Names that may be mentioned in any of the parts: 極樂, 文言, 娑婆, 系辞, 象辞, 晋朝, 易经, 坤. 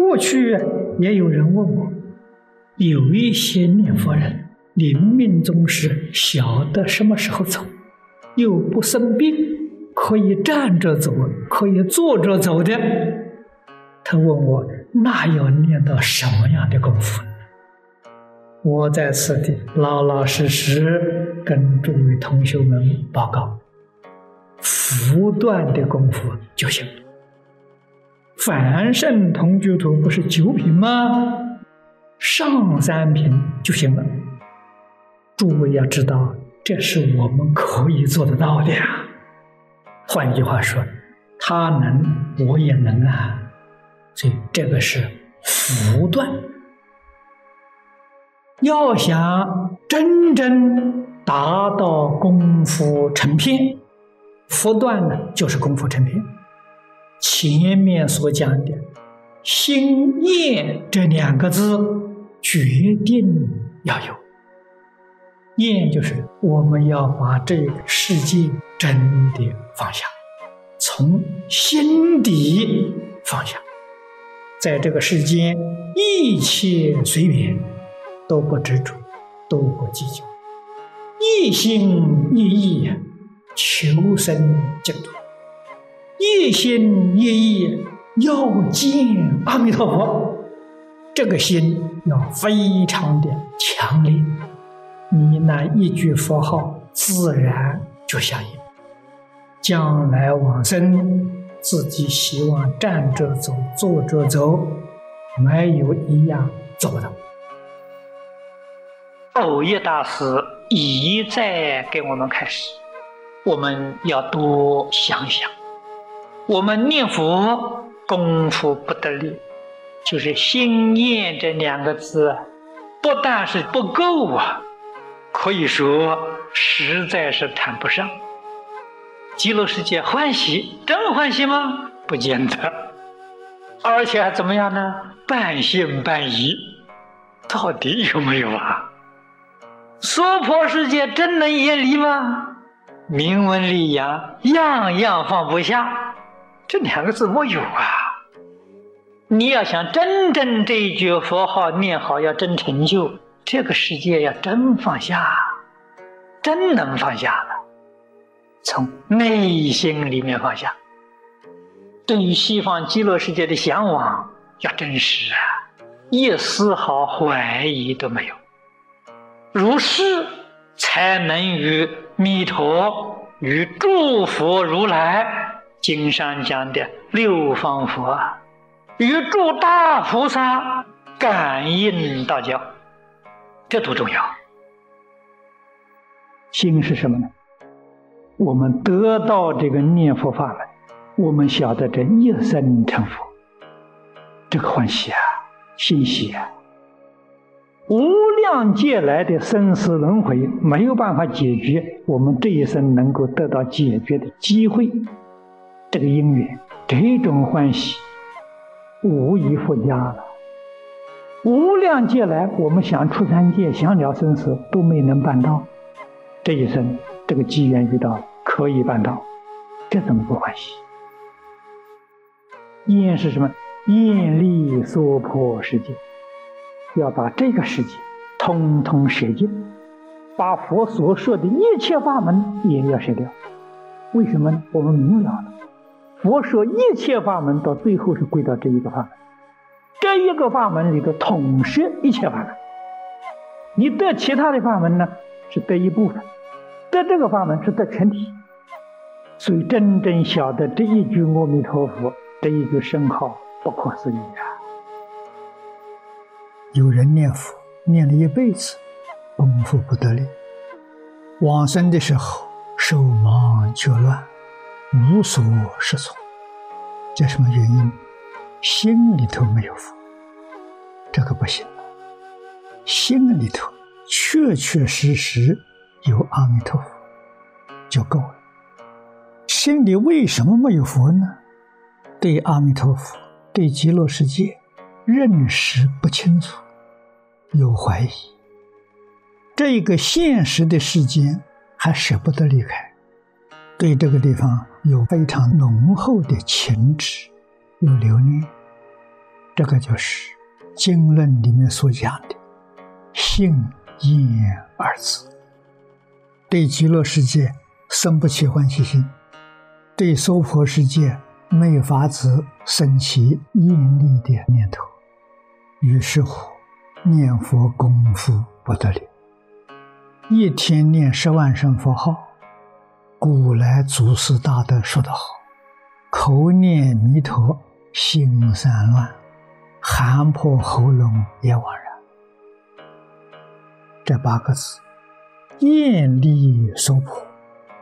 过去也有人问我，有一些念佛人临命终时晓得什么时候走，又不生病，可以站着走，可以坐着走的，他问我那要念到什么样的功夫？我在此地老老实实跟诸位同学们报告，福断的功夫就行了。凡圣同居土不是九品吗？上三品就行了。诸位要知道，这是我们可以做得到的呀。换句话说，他能，我也能啊。所以这个是福断。要想真正达到功夫成片，福断呢就是功夫成片。前面所讲的心业这两个字决定要有。业就是我们要把这个世界真的放下，从心底放下，在这个世间一切随缘，都不执着，都不计较，一心一意求生净土，一心一意要见阿弥陀佛。这个心要非常的强烈，你那一句佛号自然就响应。将来往生，自己希望站着走，坐着走，没有一样做不到。蕅益大师一再给我们开始，我们要多想想，我们念佛功夫不得力，就是心念这两个字不但是不够啊，可以说实在是谈不上。极乐世界欢喜，真欢喜吗？不见得，而且还怎么样呢？半信半疑，到底有没有啊？娑婆世界真能远离吗？名闻利养样样放不下，这两个字没有啊。你要想真正这一句佛号念好，要真成就，这个世界要真放下，真能放下了，从内心里面放下。对于西方极乐世界的向往要真实啊，一丝毫怀疑都没有，如是才能与弥陀与诸佛如来经上讲的六方佛与诸大菩萨感应道交，这多重要。心是什么呢？我们得到这个念佛法了，我们晓得这一生成佛，这个欢喜啊，欣喜啊，无量劫来的生死轮回没有办法解决，我们这一生能够得到解决的机会，这个因缘，这种欢喜无以复加了。无量劫来我们想出三界，想了生死都没能办到，这一生这个机缘遇到了，可以办到，这怎么不欢喜？厌是什么？厌离娑婆世界，要把这个世界通通舍尽，把佛所说的一切法门也要舍掉。为什么呢？我们明了了，佛说一切法门到最后是归到这一个法门，这一个法门里头统摄一切法门。你得其他的法门呢，是得一部分，得这个法门是得全体。所以真正晓得这一句阿弥陀佛，这一句圣号不可思议啊！有人念佛念了一辈子，功夫不得力，往生的时候手忙脚乱，无所适从，这什么原因？心里头没有佛，这个不行了。心里头确确实实有阿弥陀佛就够了。心里为什么没有佛呢？对阿弥陀佛，对极乐世界认识不清楚，有怀疑，这个现实的世间还舍不得离开，对这个地方有非常浓厚的情执，有留恋，这个就是经论里面所讲的信厌二字。对极乐世界生不起欢喜心，对娑婆世界没法子生起厌离的念头，于是乎念佛功夫不得了，一天念10万声佛号。古来祖师大德说得好，口念弥陀心散乱，喊破喉咙也枉然。这8个字，厌离娑婆，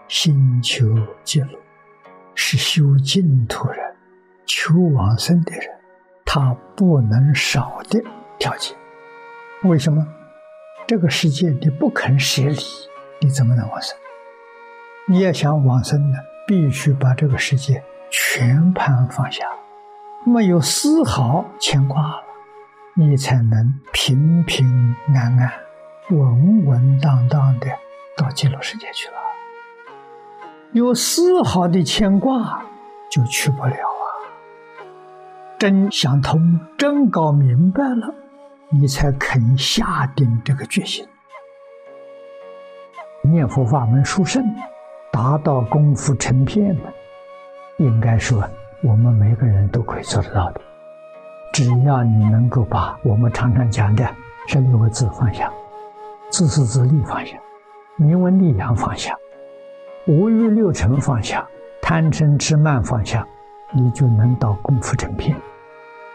心求极乐，是修净土人、求往生的人他不能少的条件。为什么？这个世界你不肯舍离，你怎么能往生？你要想往生呢，必须把这个世界全盘放下，没有丝毫牵挂了，你才能平平安安、稳稳当当的到极乐世界去了。有丝毫的牵挂就去不了啊！真想通，真搞明白了，你才肯下定这个决心。念佛法门殊胜，达到功夫成片了，应该说我们每个人都可以做得到的，只要你能够把我们常常讲的16个字放下，自私自利放下，名闻利养放下，五欲六尘放下，贪嗔痴慢放下，你就能到功夫成片。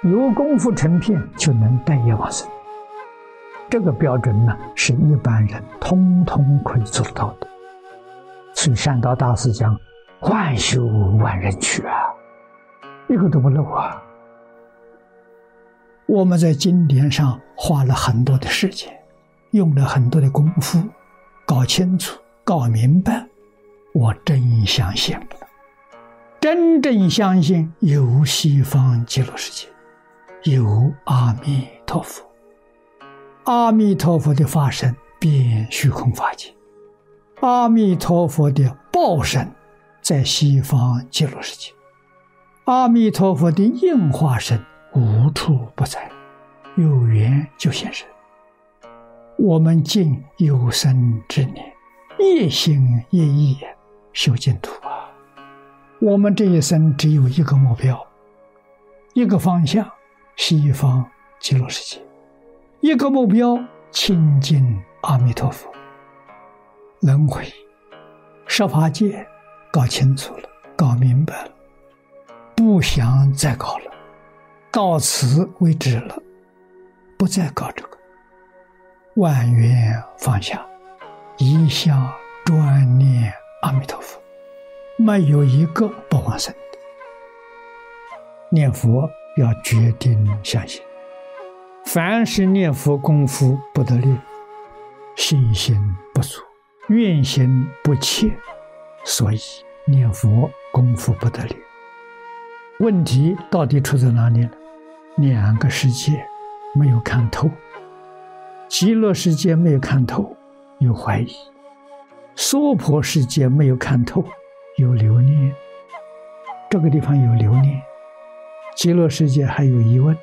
有功夫成片就能带业往生。这个标准呢，是一般人通通可以做到的。所以善导大师讲，万修万人去啊，一个都不漏啊。我们在经典上花了很多的时间，用了很多的功夫，搞清楚搞明白，我真相信了，真正相信有西方极乐世界，有阿弥陀佛，阿弥陀佛的法身遍虚空法界，阿弥陀佛的报身在西方极乐世界，阿弥陀佛的应化身无处不在，有缘就现身。我们尽有生之年，一心一意修净土啊！我们这一生只有一个目标，一个方向，西方极乐世界；一个目标，亲近阿弥陀佛。轮回、十法界搞清楚了，搞明白了，不想再搞了，到此为止了，不再搞这个。万缘放下，一向专念阿弥陀佛，没有一个不往生的。念佛要决定相信，凡是念佛功夫不得力，信心不足，愿心不切，所以念佛功夫不得力。问题到底出在哪里呢？2个世界没有看透，极乐世界没有看透，有怀疑；娑婆世界没有看透，有留念。这个地方有留念，极乐世界还有疑问，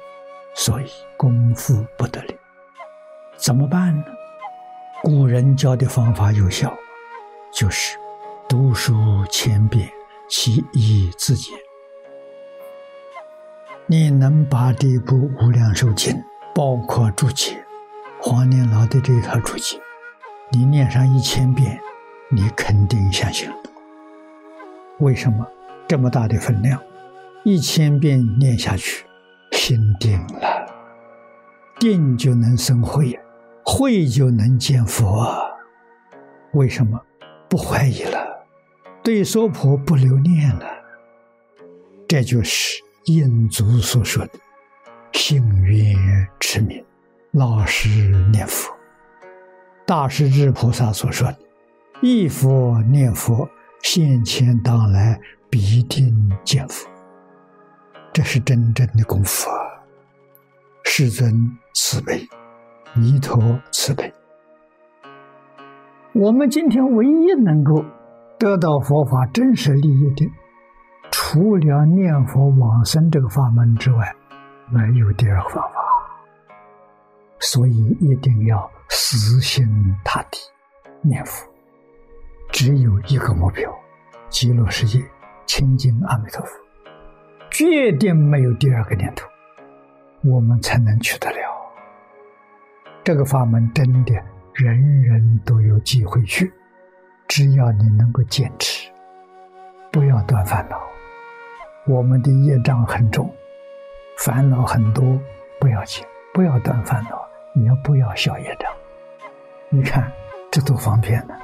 所以功夫不得了。怎么办呢？古人教的方法有效，就是读书1000遍，其义自见。你能把这部《无量寿经》，包括注解，黄念老的这套注解，你念上1000遍，你肯定相信了。为什么？这么大的分量，1000遍念下去，心定了，定就能生慧，慧就能见佛。为什么？不怀疑了，对娑婆不留念了。这就是印祖所说的信愿持名，老实念佛。大势至菩萨所说的一佛念佛，现前当来必定见佛。这是真正的功夫啊！世尊慈悲，弥陀慈悲。我们今天唯一能够得到佛法真实利益的，除了念佛往生这个法门之外，没有第二个方法，所以一定要死心塌地念佛，只有一个目标，极乐世界清净阿弥陀佛，决定没有第二个念头，我们才能去得了。这个法门真的人人都有机会去，只要你能够坚持，不要断烦恼。我们的业障很重，烦恼很多，不要紧，不要断烦恼，你要不要消业障？你看这多方便呢！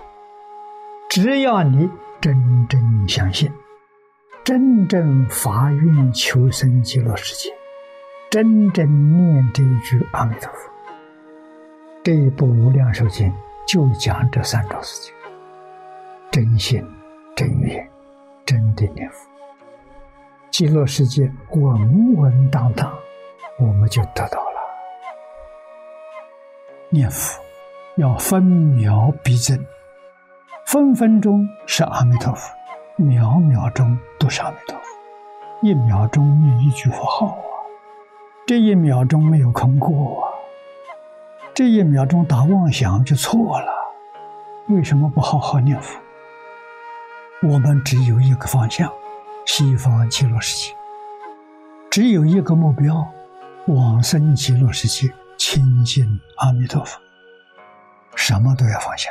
只要你真正相信，真正发愿求生极乐世界，真正念这一句阿弥陀佛，这一部无量寿经就讲这三桩事情：真心、真愿、真的念佛，极乐世界稳稳当当，我们就得到了。念佛要分秒必争，分分钟是阿弥陀佛，秒秒钟都是阿弥陀佛，一秒钟念一句佛号啊，这一秒钟没有空过啊，这一秒钟打妄想就错了，为什么不好好念佛？我们只有一个方向，西方极乐世界，只有一个目标，往生极乐世界，清净阿弥陀佛，什么都要放下。